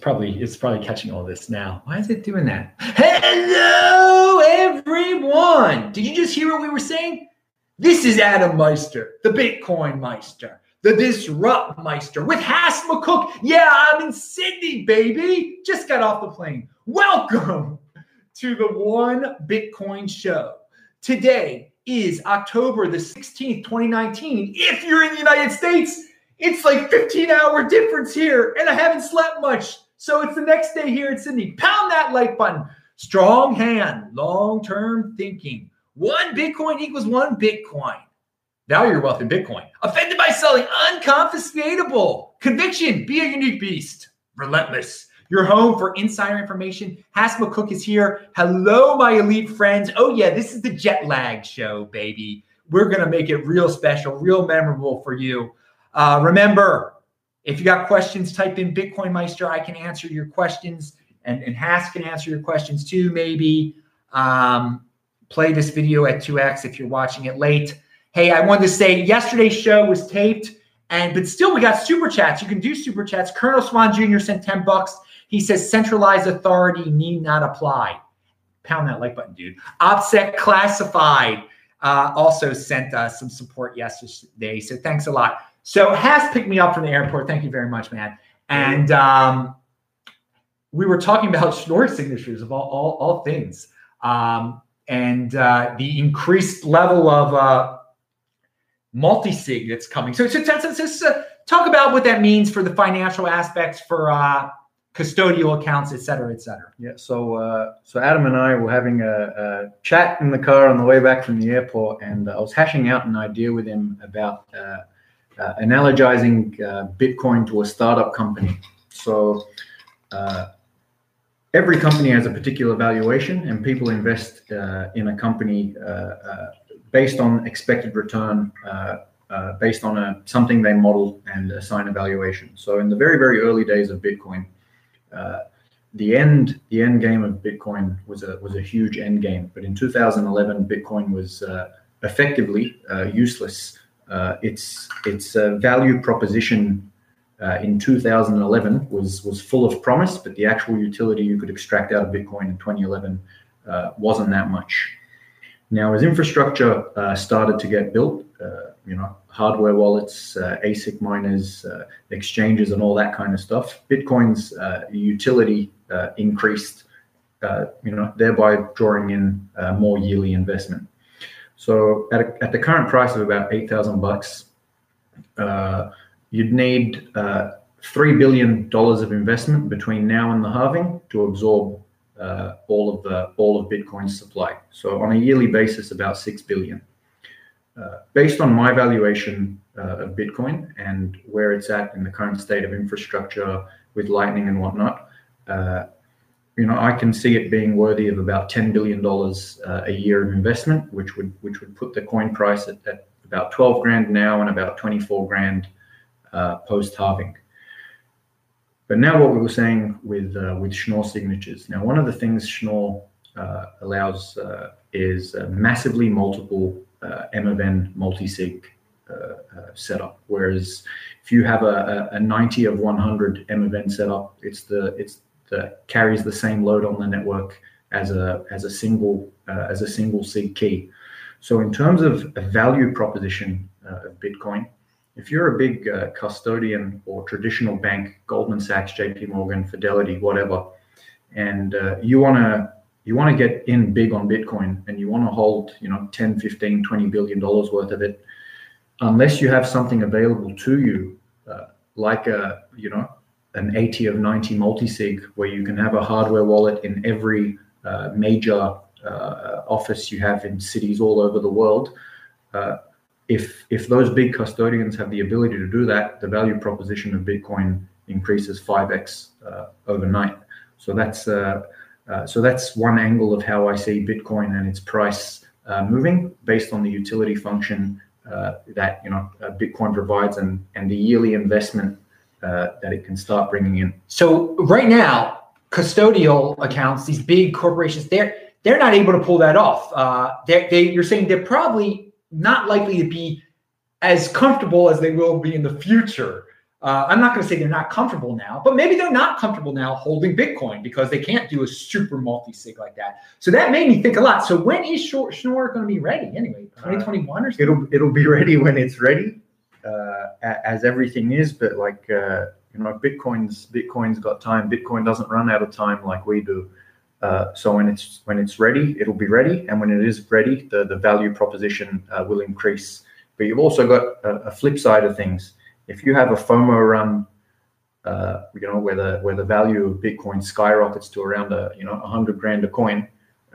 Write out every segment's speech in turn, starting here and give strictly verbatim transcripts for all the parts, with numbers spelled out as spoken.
probably it's probably catching all this now. Why is it doing that? Hello, everyone. Did you just hear what we were saying? This is Adam Meister, the Bitcoin Meister, the Disrupt Meister with Hass McCook. Yeah, I'm in Sydney, baby. Just got off the plane. Welcome to the One Bitcoin Show. Today is October the sixteenth, twenty nineteen. If you're in the United States, it's like fifteen hour difference here, and I haven't slept much. So it's the next day here in Sydney. Pound that like button. Strong hand, long-term thinking. One Bitcoin equals one Bitcoin. Value your wealth in Bitcoin. Offended by selling, unconfiscatable. Conviction, be a unique beast. Relentless. Your home for insider information. Hass McCook is here. Hello, my elite friends. Oh, yeah, this is the jet lag show, baby. We're going to make it real special, real memorable for you. Uh, remember, if you got questions, type in Bitcoin Meister. I can answer your questions, and, and Hass can answer your questions too, maybe. Um, play this video at two X if you're watching it late. Hey, I wanted to say yesterday's show was taped, and but still we got super chats. You can do super chats. Colonel Swan Junior sent ten bucks. He says centralized authority need not apply. Pound that like button, dude. OPSEC Classified uh, also sent us some support yesterday, so thanks a lot. So Hass picked me up from the airport. Thank you very much, man. And um, we were talking about Schnorr signatures of all, all, all things. Um, and uh, the increased level of uh, multi-sig that's coming. So, so, so, so, so talk about what that means for the financial aspects for uh, custodial accounts, et cetera, et cetera. Yeah, so, uh, so Adam and I were having a, a chat in the car on the way back from the airport, and I was hashing out an idea with him about uh, – Uh, analogizing uh, Bitcoin to a startup company. So uh, every company has a particular valuation, and people invest uh, in a company uh, uh, based on expected return, uh, uh, based on a, something they model and assign a valuation. So in the very, very early days of Bitcoin, uh, the end the end game of Bitcoin was a was a huge end game. But in two thousand eleven, Bitcoin was uh, effectively uh, useless. Uh, its its uh, value proposition uh, in two thousand eleven was was full of promise, but the actual utility you could extract out of Bitcoin in twenty eleven uh, wasn't that much. Now, as infrastructure uh, started to get built, uh, you know, hardware wallets, uh, ASIC miners, uh, exchanges, and all that kind of stuff, Bitcoin's uh, utility uh, increased, uh, you know, thereby drawing in uh, more yearly investment. So at, a, at the current price of about eight thousand bucks, uh, you'd need uh, three billion dollars of investment between now and the halving to absorb uh, all of the, all of Bitcoin's supply. So on a yearly basis, about six billion dollars. Uh, based on my valuation uh, of Bitcoin and where it's at in the current state of infrastructure with Lightning and whatnot, uh, you know, I can see it being worthy of about ten billion dollars uh, a year of investment, which would which would put the coin price at, at about twelve grand now and about twenty-four grand uh, post-halving. But now what we were saying with uh, with Schnorr signatures. Now, one of the things Schnorr uh, allows uh, is a massively multiple uh, M of N multi-sig uh, uh, setup, whereas if you have a, a ninety of one hundred M of N setup, it's the it's that carries the same load on the network as a as a single uh, as a single sig key. So in terms of a value proposition uh, of Bitcoin, if you're a big uh, custodian or traditional bank, Goldman Sachs, J P Morgan, Fidelity, whatever, and uh, you wanna you wanna get in big on Bitcoin and you wanna hold, you know, ten, fifteen, twenty billion dollars worth of it, unless you have something available to you uh, like a you know. an eighty of ninety multi-sig where you can have a hardware wallet in every uh, major uh, office you have in cities all over the world. Uh, if, if those big custodians have the ability to do that, the value proposition of Bitcoin increases five X uh, overnight. So that's, uh, uh, so that's one angle of how I see Bitcoin and its price uh, moving based on the utility function uh, that you know uh, Bitcoin provides and, and the yearly investment Uh, that it can start bringing in. So right now, custodial accounts, these big corporations, they're they're not able to pull that off. Uh, they, they, you're saying they're probably not likely to be as comfortable as they will be in the future Uh, I'm not going to say they're not comfortable now, but maybe they're not comfortable now holding Bitcoin because they can't do a super multi-sig like that. So that made me think a lot. So when is Schnorr going to be ready anyway? twenty twenty-one or something? It'll, it'll be ready when it's ready, uh, as everything is. But like, uh, you know, Bitcoin's Bitcoin's got time. Bitcoin doesn't run out of time like we do. Uh, so when it's when it's ready, it'll be ready. And when it is ready, the, the value proposition uh, will increase. But you've also got a, a flip side of things. If you have a FOMO run, uh, you know, where the where the value of Bitcoin skyrockets to around a you know a hundred grand a coin,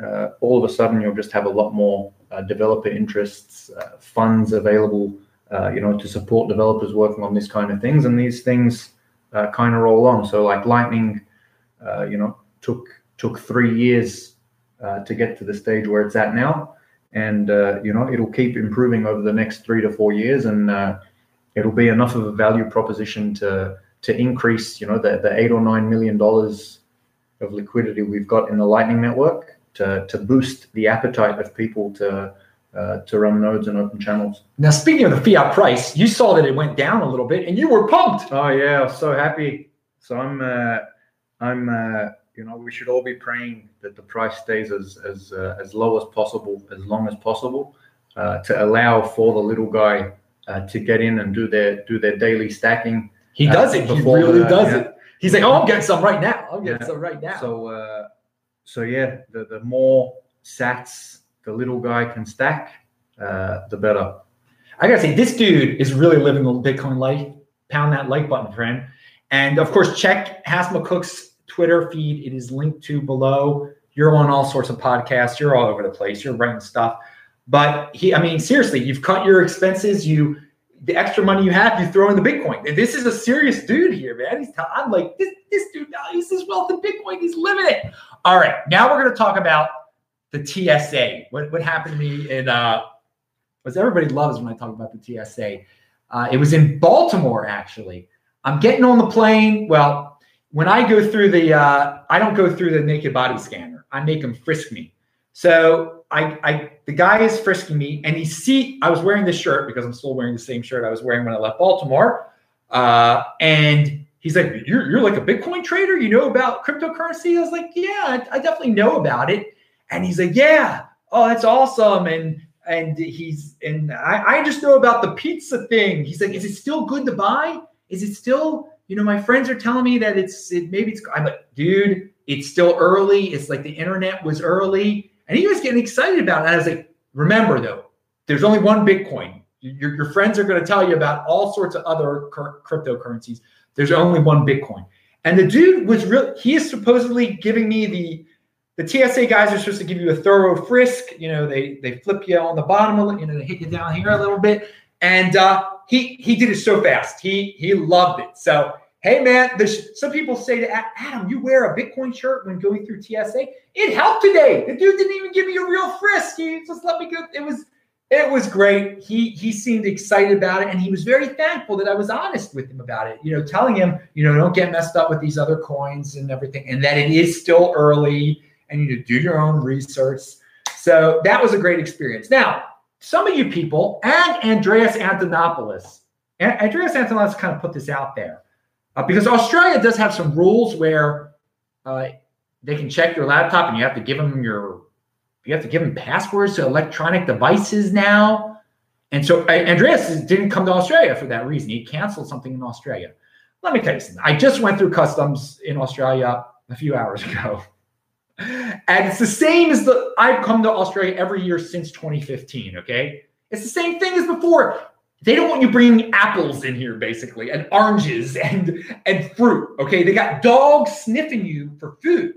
uh, all of a sudden you'll just have a lot more uh, developer interests, uh, funds available, uh, you know, to support developers working on this kind of things, and these things uh, kind of roll on. So like Lightning, uh, you know, took took three years uh, to get to the stage where it's at now, and uh, you know, it'll keep improving over the next three to four years, and uh, it'll be enough of a value proposition to to increase, you know, the, the eight or nine million dollars of liquidity we've got in the Lightning Network to to boost the appetite of people to uh, to run nodes and open channels. Now, speaking of the fiat price, you saw that it went down a little bit, and you were pumped. Oh yeah, I was so happy. So I'm uh, I'm uh, you know, we should all be praying that the price stays as as uh, as low as possible, as long as possible, uh, to allow for the little guy Uh, to get in and do their do their daily stacking. He does uh, it. He really the, does yeah. it. He's like, oh, I'm getting some right now. I'm getting yeah. some right now. So, uh, so yeah, the, the more sats the little guy can stack, uh, the better. I gotta say, this dude is really living the Bitcoin life. Pound that like button, friend. And of course, check Hass McCook's Twitter feed. It is linked to below. You're on all sorts of podcasts. You're all over the place. You're writing stuff. But he, I mean, seriously, you've cut your expenses. You, the extra money you have, you throw in the Bitcoin. This is a serious dude here, man. He's, I'm like, this, this dude values his wealth in Bitcoin. He's living it. All right, now we're going to talk about the T S A. What, what happened to me in, uh, what everybody loves when I talk about the T S A. Uh, it was in Baltimore, actually. I'm getting on the plane. Well, when I go through the, uh, I don't go through the naked body scanner. I make them frisk me. So I, I, the guy is frisking me, and he see I was wearing this shirt because I'm still wearing the same shirt I was wearing when I left Baltimore. Uh, and he's like, you're, you're like a Bitcoin trader? You know about cryptocurrency? I was like, yeah, I, I definitely know about it. And he's like, yeah, oh, that's awesome. And and he's and I, I just know about the pizza thing. He's like, is it still good to buy? Is it still, you know, my friends are telling me that it's it maybe it's I'm like, dude, it's still early. It's like the internet was early. And he was getting excited about it. And I was like, remember, though, there's only one Bitcoin. Your, your friends are going to tell you about all sorts of other cryptocurrencies. There's only one Bitcoin. And the dude was real. He is supposedly giving me the the T S A guys are supposed to give you a thorough frisk. You know, they they flip you on the bottom a little, you know, they hit you down here a little bit. And uh, he he did it so fast. He he loved it. So, hey, man, there's some people say to Adam, you wear a Bitcoin shirt when going through T S A. It helped today. The dude didn't even give me a real frisk. He just let me go. It was it was great. He he seemed excited about it, and he was very thankful that I was honest with him about it, you know, telling him, you know, don't get messed up with these other coins and everything, and that it is still early and you need to do your own research. So that was a great experience. Now, some of you people and Andreas Antonopoulos, and Andreas Antonopoulos kind of put this out there. Uh, because Australia does have some rules where uh, they can check your laptop, and you have to give them your you have to give them passwords to electronic devices now. And so uh, Andreas didn't come to Australia for that reason. He canceled something in Australia. Let me tell you something. I just went through customs in Australia a few hours ago, and it's the same as the I've come to Australia every year since twenty fifteen. Okay, it's the same thing as before. They don't want you bringing apples in here, basically, and oranges and and fruit, okay? They got dogs sniffing you for food,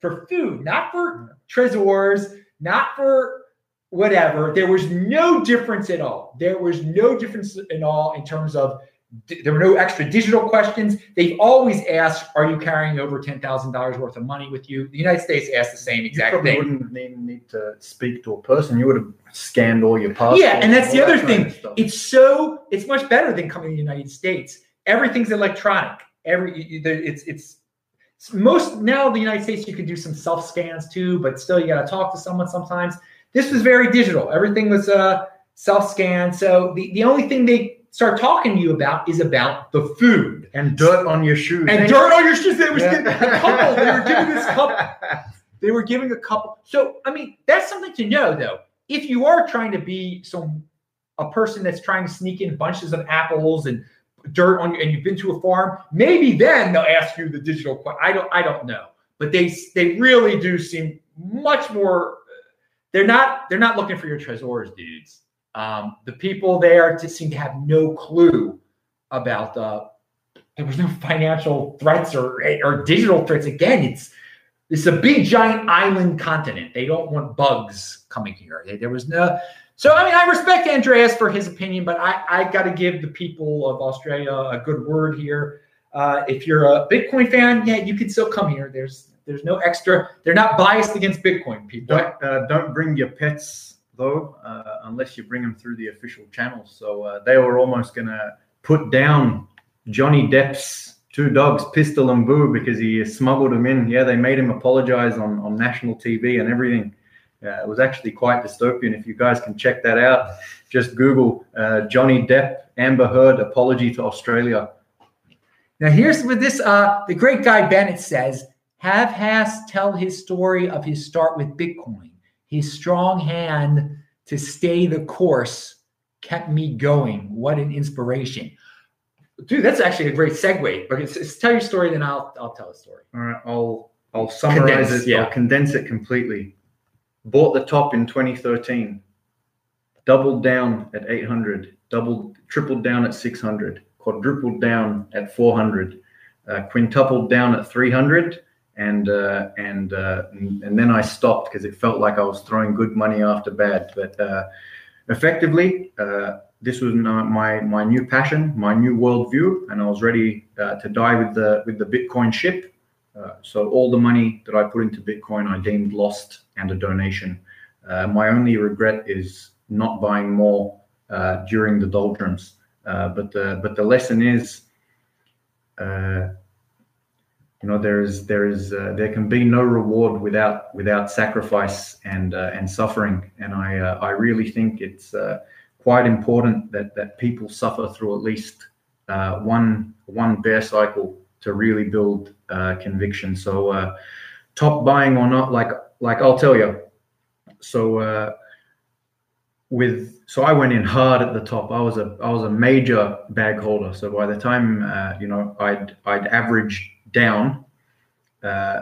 for food, not for Trezors, not for whatever. There was no difference at all. There was no difference at all in terms of there were no extra digital questions. They've always asked, are you carrying over ten thousand dollars worth of money with you? The United States asked the same exact thing. You probably thing. wouldn't even need to speak to a person. You would have scanned all your passports. Yeah, and that's the other that thing. It's so it's much better than coming to the United States. Everything's electronic. Every it's it's, it's most now in the United States you can do some self-scans too, but still you got to talk to someone sometimes. This was very digital. Everything was uh self-scan. So the, the only thing they start talking to you about is about the food. And dirt on your shoes. And, and dirt on your shoes. They were yeah. giving a couple. They were giving this couple. They were giving a couple. So, I mean, that's something to know, though. If you are trying to be some a person that's trying to sneak in bunches of apples and dirt on you, and you've been to a farm, maybe then they'll ask you the digital question. I don't, I don't know. But they they really do seem much more. They're not they're not looking for your Trezors, dudes. Um, the people there just seem to have no clue about uh, there was no financial threats or or digital threats. Again, it's it's a big giant island continent. They don't want bugs coming here. There was no. So I mean, I respect Andreas for his opinion, but I I got to give the people of Australia a good word here. Uh, if you're a Bitcoin fan, yeah, you can still come here. There's there's no extra. They're not biased against Bitcoin people. Don't, uh, don't bring your pets, though, uh, unless you bring them through the official channels. So uh, they were almost going to put down Johnny Depp's two dogs, Pistol and Boo, because he smuggled them in. Yeah, they made him apologize on, on national T V and everything. Uh, it was actually quite dystopian. If you guys can check that out, just Google uh, Johnny Depp, Amber Heard, apology to Australia. Now, here's with this, uh, the great guy Bennett says, have Hass tell his story of his start with Bitcoin. His strong hand to stay the course kept me going. What an inspiration. Dude, that's actually a great segue. But it's, it's tell your story, then I'll I'll tell a story. All right, I'll, I'll summarize condense, it. Yeah. I'll condense it completely. Bought the top in twenty thirteen. Doubled down at eight hundred. Doubled, tripled down at six hundred. Quadrupled down at four hundred, uh, quintupled down at three hundred, and uh, and uh, and then I stopped because it felt like I was throwing good money after bad. But uh, effectively, uh, this was my my new passion, my new worldview, and I was ready uh, to die with the with the Bitcoin ship. Uh, so all the money that I put into Bitcoin, I deemed lost and a donation. Uh, my only regret is not buying more uh, during the doldrums. Uh, but the but the lesson is, uh, you know, there is there is uh, there can be no reward without without sacrifice and uh, and suffering. And I uh, I really think it's uh, quite important that that people suffer through at least uh, one one bear cycle to really build uh, conviction. So uh, top buying or not, like like I'll tell you. So. Uh, With so I went in hard at the top. I was a I was a major bag holder. So by the time uh, you know I'd I'd averaged down. Uh,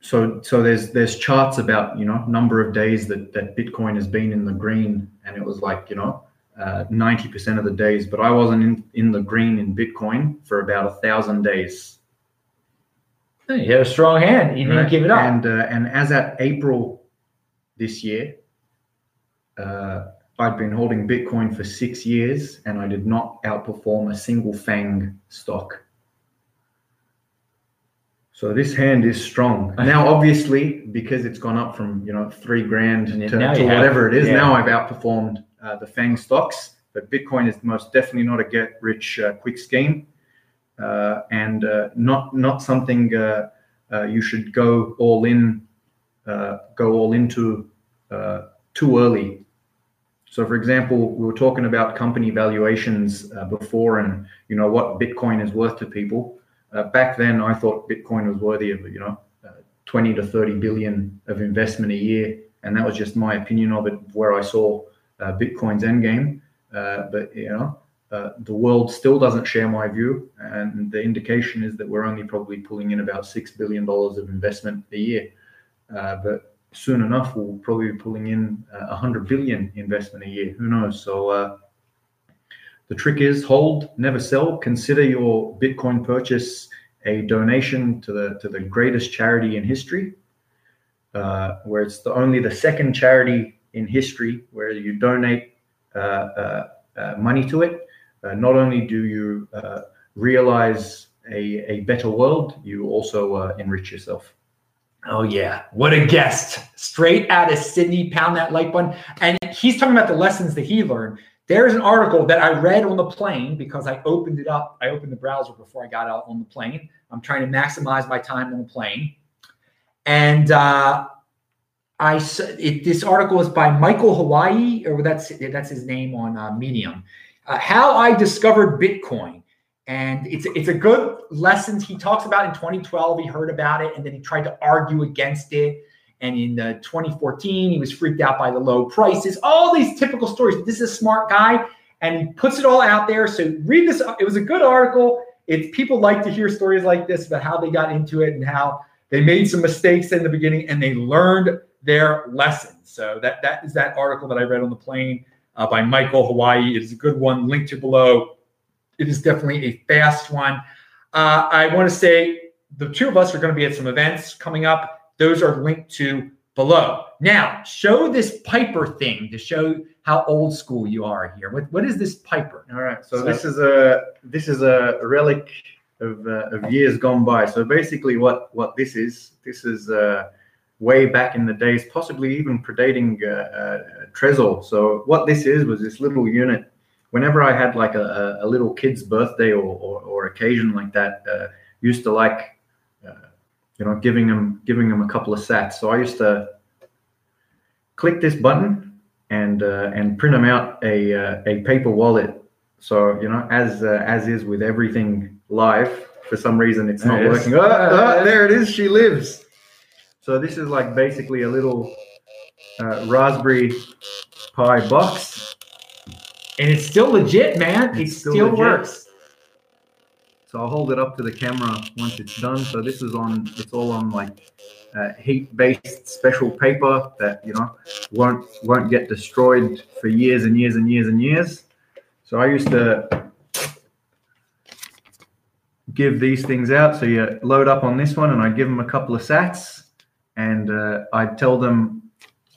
so so there's there's charts about you know number of days that that Bitcoin has been in the green, and it was like you know ninety percent uh, of the days. But I wasn't in, in the green in Bitcoin for about a thousand days. Hey, you had a strong hand. You didn't right? give it up. And uh, and as at April this year. Uh, I'd been holding Bitcoin for six years and I did not outperform a single FANG stock. So this hand is strong. Now, obviously, because it's gone up from, you know, three grand to, to whatever it is, yeah. Now I've outperformed uh, the FANG stocks. But Bitcoin is most definitely not a get-rich uh, quick scheme uh, and uh, not, not something uh, uh, you should go all in, uh, go all into uh, too early. So, for example, we were talking about company valuations uh, before, and you know what Bitcoin is worth to people. Uh, back then, I thought Bitcoin was worthy of you know uh, twenty to thirty billion of investment a year, and that was just my opinion of it, where I saw uh, Bitcoin's endgame. Uh, but you know, uh, the world still doesn't share my view, and the indication is that we're only probably pulling in about six billion dollars of investment a year. Uh, but soon enough, we'll probably be pulling in a uh, hundred billion investment a year. Who knows? So uh, the trick is hold, never sell. Consider your Bitcoin purchase a donation to the to the greatest charity in history, uh, where it's the only the second charity in history where you donate uh, uh, uh, money to it. Uh, not only do you uh, realize a, a better world, you also uh, enrich yourself. Oh, yeah. What a guest. Straight out of Sydney. Pound that like button. And he's talking about the lessons that he learned. There's an article that I read on the plane because I opened it up. I opened the browser before I got out on the plane. I'm trying to maximize my time on the plane. And uh, I it, this article is by Michael Hawaii, or that's that's his name on uh, Medium. Uh, How I Discovered Bitcoin, and it's it's a good lesson. He talks about in twenty twelve he heard about it, and then he tried to argue against it. And in uh, twenty fourteen he was freaked out by the low prices. All these typical stories. This is a smart guy, and he puts it all out there. So read this. It was a good article. It's people like to hear stories like this about how they got into it and how they made some mistakes in the beginning and they learned their lessons. So that that is that article that I read on the plane uh, by Michael Hawaii. It is a good one, linked to below. It is definitely a fast one. Uh, I want to say the two of us are going to be at some events coming up. Those are linked to below. Now, show this Piper thing to show how old school you are here. What what is this Piper? All right. So, so this is a this is a relic of, uh, of years gone by. So basically, what what this is this is. Uh, way back in the days, possibly even predating uh, uh, Trezor. So what this is was this little unit. Whenever I had like a, a little kid's birthday or, or, or occasion like that, uh, used to like, uh, you know, giving them giving them a couple of sats. So I used to click this button and uh, and print them out a uh, a paper wallet. So you know, as uh, as is with everything live, for some reason it's not working. Oh, oh, there it is. She lives. So this is like basically a little uh, Raspberry Pi box, and it's still legit, man. It still, still works. So I'll hold it up to the camera once it's done. So this is on. It's all on like uh, heat-based special paper that you know won't won't get destroyed for years and years and years and years. So I used to give these things out. So you load up on this one, and I give them a couple of sats. And uh, I tell them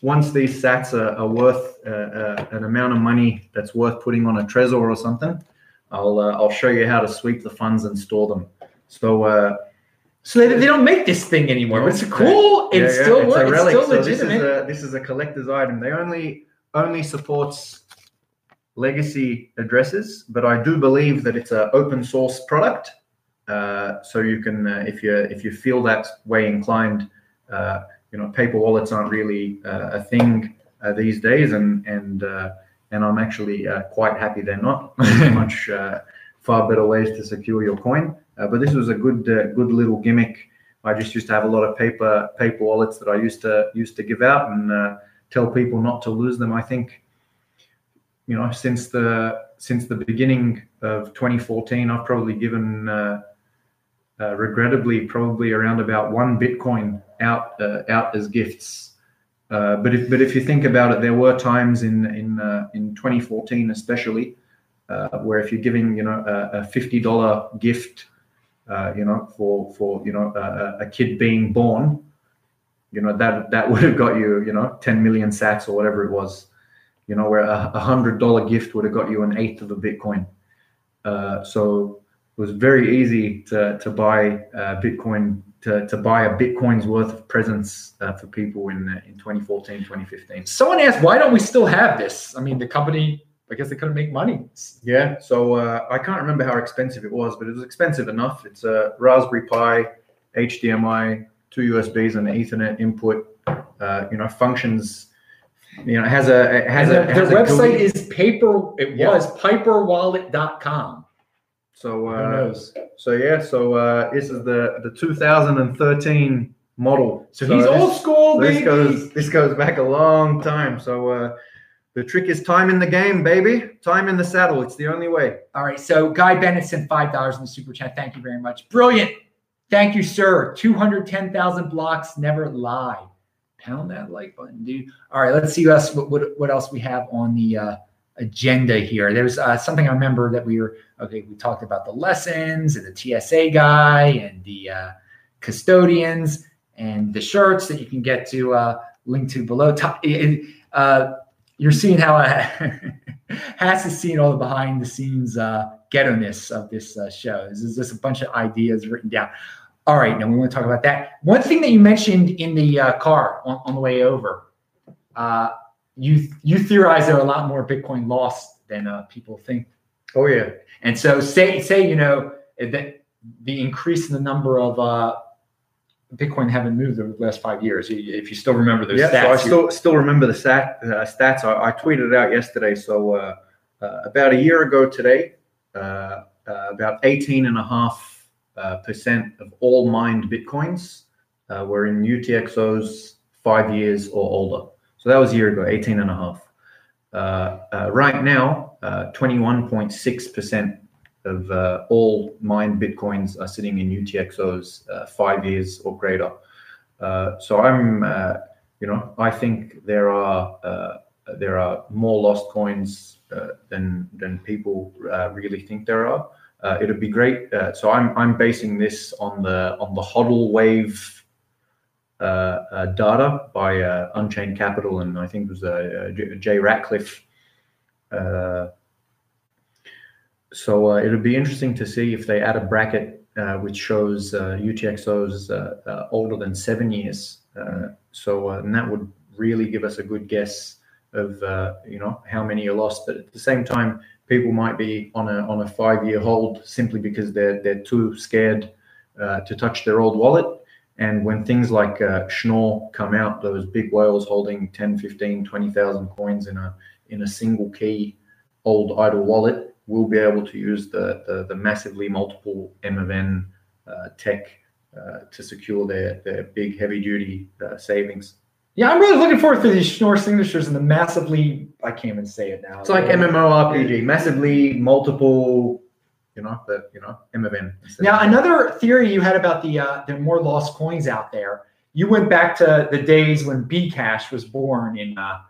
once these sats are, are worth uh, uh, an amount of money that's worth putting on a Trezor or something, I'll uh, I'll show you how to sweep the funds and store them. So uh, so they, they don't make this thing anymore. It's cool. Yeah, it yeah, still yeah. works. It's, it's still so legitimate. This is, a, this is a collector's item. They only only supports legacy addresses, but I do believe that it's an open source product. Uh, so you can uh, if you if you feel that way inclined. Uh, you know, paper wallets aren't really uh, a thing uh, these days, and and uh, and I'm actually uh, quite happy they're not. There's much uh, far better ways to secure your coin. Uh, but this was a good uh, good little gimmick. I just used to have a lot of paper paper wallets that I used to used to give out and uh, tell people not to lose them. I think, you know, since the since the beginning of twenty fourteen, I've probably given. Uh, Uh, regrettably, probably around about one Bitcoin out uh, out as gifts. Uh, but if but if you think about it, there were times in in uh, in twenty fourteen, especially, uh, where if you're giving you know a, a fifty dollar gift, uh, you know for for you know a, a kid being born, you know that that would have got you you know ten million sats or whatever it was, you know where a one hundred dollar gift would have got you an eighth of a Bitcoin. Uh, so. It was very easy to to buy uh, Bitcoin to, to buy a Bitcoin's worth of presents uh, for people in uh, in twenty fourteen, twenty fifteen. Someone asked, why don't we still have this? I mean, the company, I guess they couldn't make money. Yeah. So uh, I can't remember how expensive it was, but it was expensive enough. It's a Raspberry Pi, H D M I, two U S Bs, and an Ethernet input. Uh, you know, functions. You know, it has a it has and a. The, has their a website cool... is paper. It yeah. was Piper Wallet dot com. So, uh, so yeah, so uh, this is the, the two thousand thirteen model. So, so he's this, old school, baby. This goes, this goes back a long time. So uh, the trick is time in the game, baby. Time in the saddle. It's the only way. All right. So Guy Bennett sent five dollars in the Super Chat. Thank you very much. Brilliant. Thank you, sir. two hundred ten thousand blocks never lie. Pound that like button, dude. All right. Let's see us what, what, what else we have on the uh, – agenda here. There's uh, something I remember that we were, okay, we talked about the lessons and the T S A guy and the uh, custodians and the shirts that you can get to uh, link to below. Uh, you're seeing how Hass is seeing all the behind the scenes uh, ghetto-ness of this uh, show. This is just a bunch of ideas written down. All right, now we want to talk about that. One thing that you mentioned in the uh, car on, on the way over, uh, You you theorize there are a lot more Bitcoin lost than uh, people think. Oh yeah, and so say say you know that the increase in the number of uh, Bitcoin haven't moved over the last five years. If you still remember those yep, stats. So I still, still remember the stat, uh, stats. I, I tweeted it out yesterday. So uh, uh, about a year ago today, uh, uh, about eighteen and a half uh, percent of all mined Bitcoins uh, were in U T X Os five years or older. So that was a year ago, eighteen and a half. Uh, uh, right now, twenty-one point six percent of uh, all mined Bitcoins are sitting in U T X Os uh, five years or greater. Uh, so I'm, uh, you know, I think there are uh, there are more lost coins uh, than than people uh, really think there are. Uh, it'd be great. Uh, so I'm I'm basing this on the on the HODL wave uh, uh, data by uh, Unchained Capital, and I think it was uh, uh, Jay Ratcliffe. Uh, So uh, it'll be interesting to see if they add a bracket uh, which shows uh, U T X Os uh, uh, older than seven years. Uh, so uh, and that would really give us a good guess of uh, you know how many are lost. But at the same time, people might be on a on a five year hold simply because they're they're too scared uh, to touch their old wallet. And when things like uh, Schnorr come out, those big whales holding ten, fifteen, twenty thousand coins in a in a single key old idle wallet, we'll be able to use the the, the massively multiple M of N uh, tech uh, to secure their, their big heavy-duty uh, savings. Yeah, I'm really looking forward to these Schnorr signatures and the massively, I can't even say it now. It's like MMORPG, massively multiple, you know, the you know M of N. Now, another theory you had about the, uh, the more lost coins out there, you went back to the days when Bcash was born in uh, –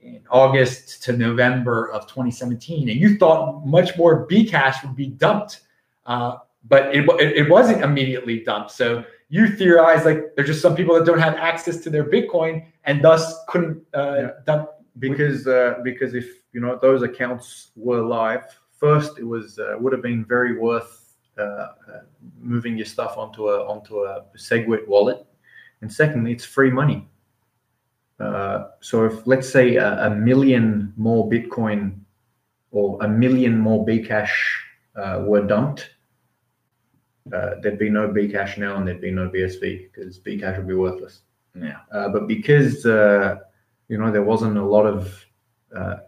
in August to November of twenty seventeen, and you thought much more Bcash would be dumped, uh, but it, it wasn't immediately dumped. So you theorized like there's just some people that don't have access to their Bitcoin and thus couldn't uh, yeah. dump because uh, because if you know those accounts were live first, it was uh, would have been very worth uh, uh, moving your stuff onto a onto a Segwit wallet, and secondly, it's free money. Uh, so if let's say a, a million more Bitcoin or a million more Bcash uh, were dumped, uh, there'd be no Bcash now and there'd be no B S V because Bcash would be worthless. Yeah. Uh, but because uh, you know there wasn't a lot of uh,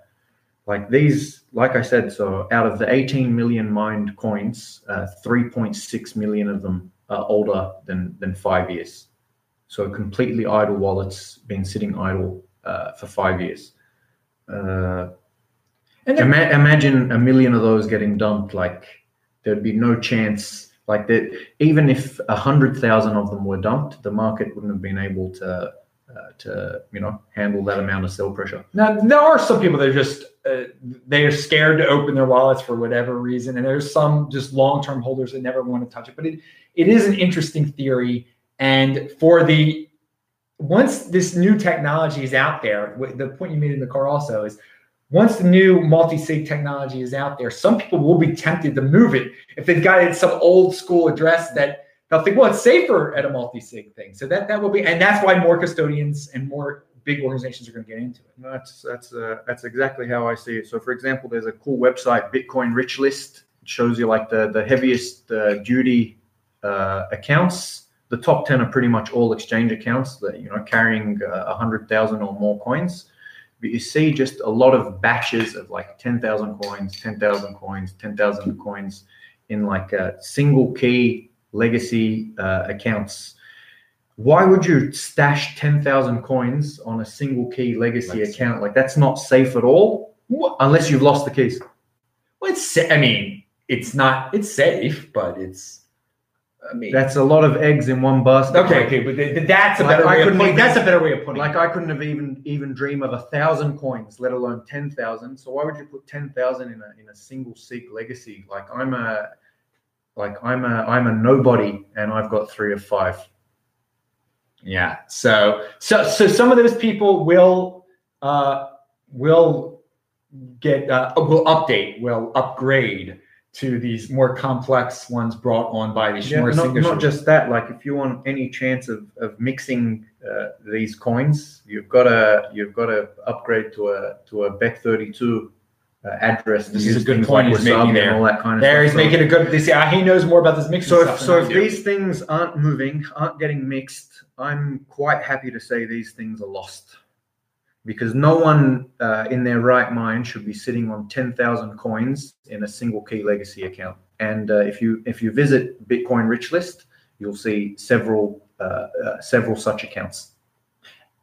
like these, like I said, so out of the eighteen million mined coins, uh, three point six million of them are older than than five years. So completely idle wallets been sitting idle uh, for five years. Uh, and then, ima imagine a million of those getting dumped. Like there'd be no chance. Like that, even if a hundred thousand of them were dumped, the market wouldn't have been able to uh, to you know handle that amount of sell pressure. Now there are some people that are just uh, they are scared to open their wallets for whatever reason, and there's some just long term holders that never want to touch it. But it it is an interesting theory. And for the once this new technology is out there, the point you made in the car also is once the new multi-sig technology is out there, some people will be tempted to move it if they've got it some old school address that they'll think, well, it's safer at a multi-sig thing. So that that will be, and that's why more custodians and more big organizations are going to get into it. No, that's that's uh, that's exactly how I see it. So for example, there's a cool website, Bitcoin Rich List. It shows you like the the heaviest uh, duty uh, accounts. The top ten are pretty much all exchange accounts that, you know, carrying uh, one hundred thousand or more coins. But you see just a lot of batches of like ten thousand coins, ten thousand coins, ten thousand coins in like a single key legacy uh, accounts. Why would you stash ten thousand coins on a single key legacy, legacy account? Like that's not safe at all what? unless you've lost the keys. Well, it's, I mean, it's not, it's safe, but it's, I mean, that's a lot of eggs in one basket. Okay, okay, but th th that's a like better I way of putting. That's a better way of putting. Like I couldn't have even even dream of a thousand coins, let alone ten thousand. So why would you put ten thousand in a in a single seek legacy? Like I'm a, like I'm a I'm a nobody, and I've got three of five. Yeah. So so so some of those people will uh, will get uh, will update, will upgrade to these more complex ones brought on by these Schnorr signatures. Yeah, not, not just that. Like, if you want any chance of of mixing uh, these coins, you've got to you've got to upgrade to a to a B E C thirty-two uh, address. This is a good point he's making there. All that kind of there stuff. He's so, making a good. This, yeah, he knows more about this mix. So if, so if these things aren't moving, aren't getting mixed, I'm quite happy to say these things are lost, because no one uh, in their right mind should be sitting on ten thousand coins in a single key legacy account. And uh, if you if you visit Bitcoin Rich List, you'll see several uh, uh, several such accounts.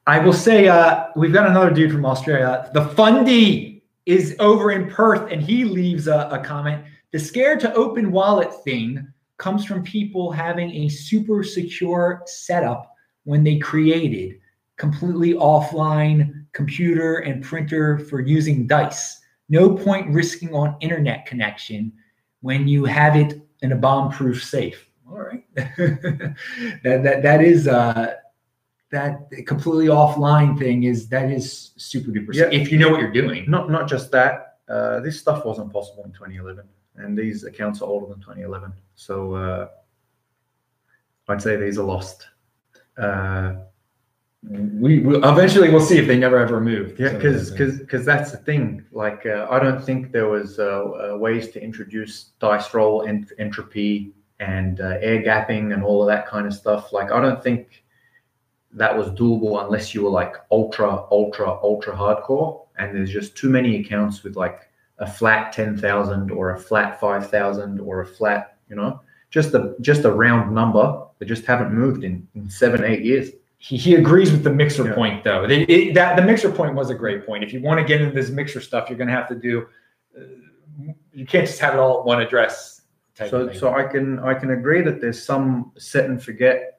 I will say uh, we've got another dude from Australia. The Fundy is over in Perth, and he leaves a, a comment. The scare to open wallet thing comes from people having a super secure setup when they created completely offline computer and printer for using dice. No point risking on internet connection when you have it in a bomb-proof safe. All right, that that that is. Uh, That completely offline thing is that is super duper. Yeah. If you know what you're doing. Not not just that. Uh, this stuff wasn't possible in twenty eleven, and these accounts are older than twenty eleven. So uh, I'd say these are lost. Uh, we we'll, eventually we'll see if they never ever moved. Yeah, because because because that's the thing. Like uh, I don't think there was uh, uh, ways to introduce dice roll and entropy and uh, air gapping and all of that kind of stuff. Like I don't think that was doable unless you were like ultra, ultra, ultra hardcore. And there's just too many accounts with like a flat ten thousand or a flat five thousand or a flat, you know, just a, just a round number that just haven't moved in, in seven, eight years. He, he agrees with the mixer yeah. point though. It, it, that, the mixer point was a great point. If you want to get into this mixer stuff, you're going to have to do, uh, you can't just have it all at one address. Type so, of thing. So I can, I can agree that there's some set and forget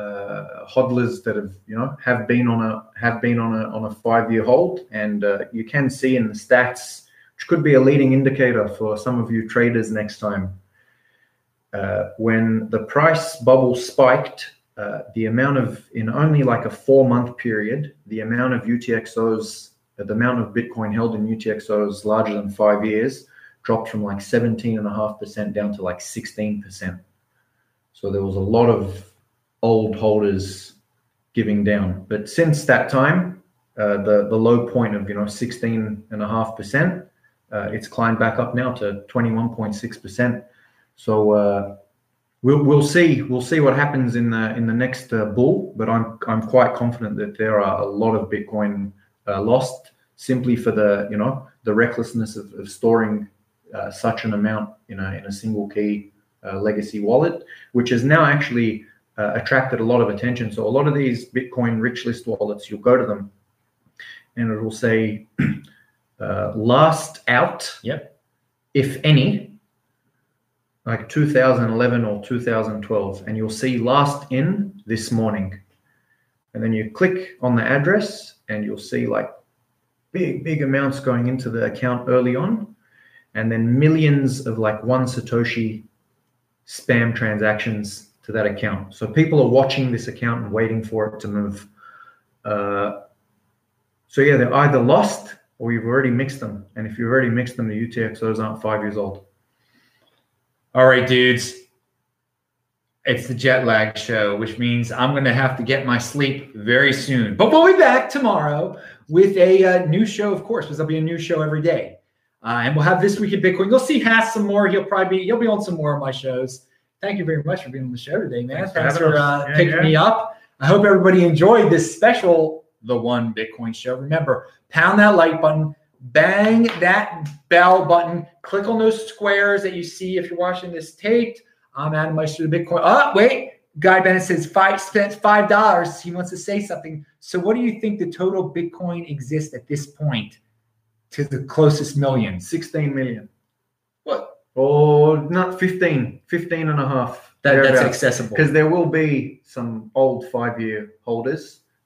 Uh, hodlers that have you know have been on a have been on a on a five-year hold, and uh, you can see in the stats, which could be a leading indicator for some of you traders next time. Uh, when the price bubble spiked, uh, the amount of in only like a four-month period, the amount of U T X Os, the amount of Bitcoin held in U T X Os larger than five years dropped from like seventeen and a half percent down to like sixteen percent. So there was a lot of old holders giving down, but since that time, uh, the the low point of you know sixteen and a half percent, it's climbed back up now to twenty-one point six percent. So uh, we'll we'll see we'll see what happens in the in the next uh, bull. But I'm I'm quite confident that there are a lot of Bitcoin uh, lost simply for the you know the recklessness of, of storing uh, such an amount in a in a single key uh, legacy wallet, which is now actually Uh, attracted a lot of attention. So a lot of these Bitcoin Rich List wallets, you'll go to them and it will say uh, last out, yep, if any, like two thousand eleven or two thousand twelve, and you'll see last in this morning. And then you click on the address and you'll see like big, big amounts going into the account early on, and then millions of like one Satoshi spam transactions to that account. So people are watching this account and waiting for it to move. Uh, so yeah, they're either lost or you've already mixed them. And if you've already mixed them, the U T X Os aren't five years old. All right, dudes. It's the jet lag show, which means I'm going to have to get my sleep very soon. But we'll be back tomorrow with a uh, new show, of course, because there'll be a new show every day. Uh, and we'll have This Week in Bitcoin. You'll see Hass some more. He'll probably be, he'll be on some more of my shows. Thank you very much for being on the show today, man. Thanks, Thanks for uh, yeah, picking yeah. me up. I hope everybody enjoyed this special, The One Bitcoin Show. Remember, pound that like button, bang that bell button, click on those squares that you see if you're watching this taped. I'm Adam Meister, the Bitcoin. Oh, wait. Guy Bennett says five spent five dollars. He wants to say something. So what do you think the total Bitcoin exists at this point to the closest million? sixteen million. What? Or not fifteen, fifteen and a half. That, that's accessible. Because there will be some old five-year holders.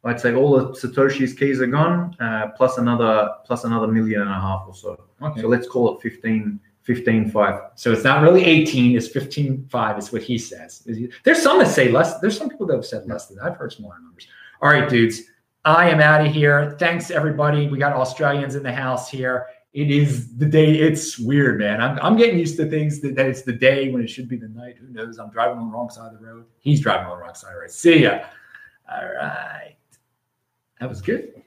I'd say all the Satoshi's keys are gone, uh, plus another plus another million and a half or so. Okay. So let's call it fifteen, fifteen, five. So it's not really eighteen, it's fifteen, five is what he says. There's some that say less. There's some people that have said less than that. I've heard smaller numbers. All right, dudes, I am out of here. Thanks, everybody. We got Australians in the house here. It is the day. It's weird, man. I'm, I'm getting used to things that, that it's the day when it should be the night. Who knows? I'm driving on the wrong side of the road. He's driving on the wrong side of the road. See ya. All right. That was good.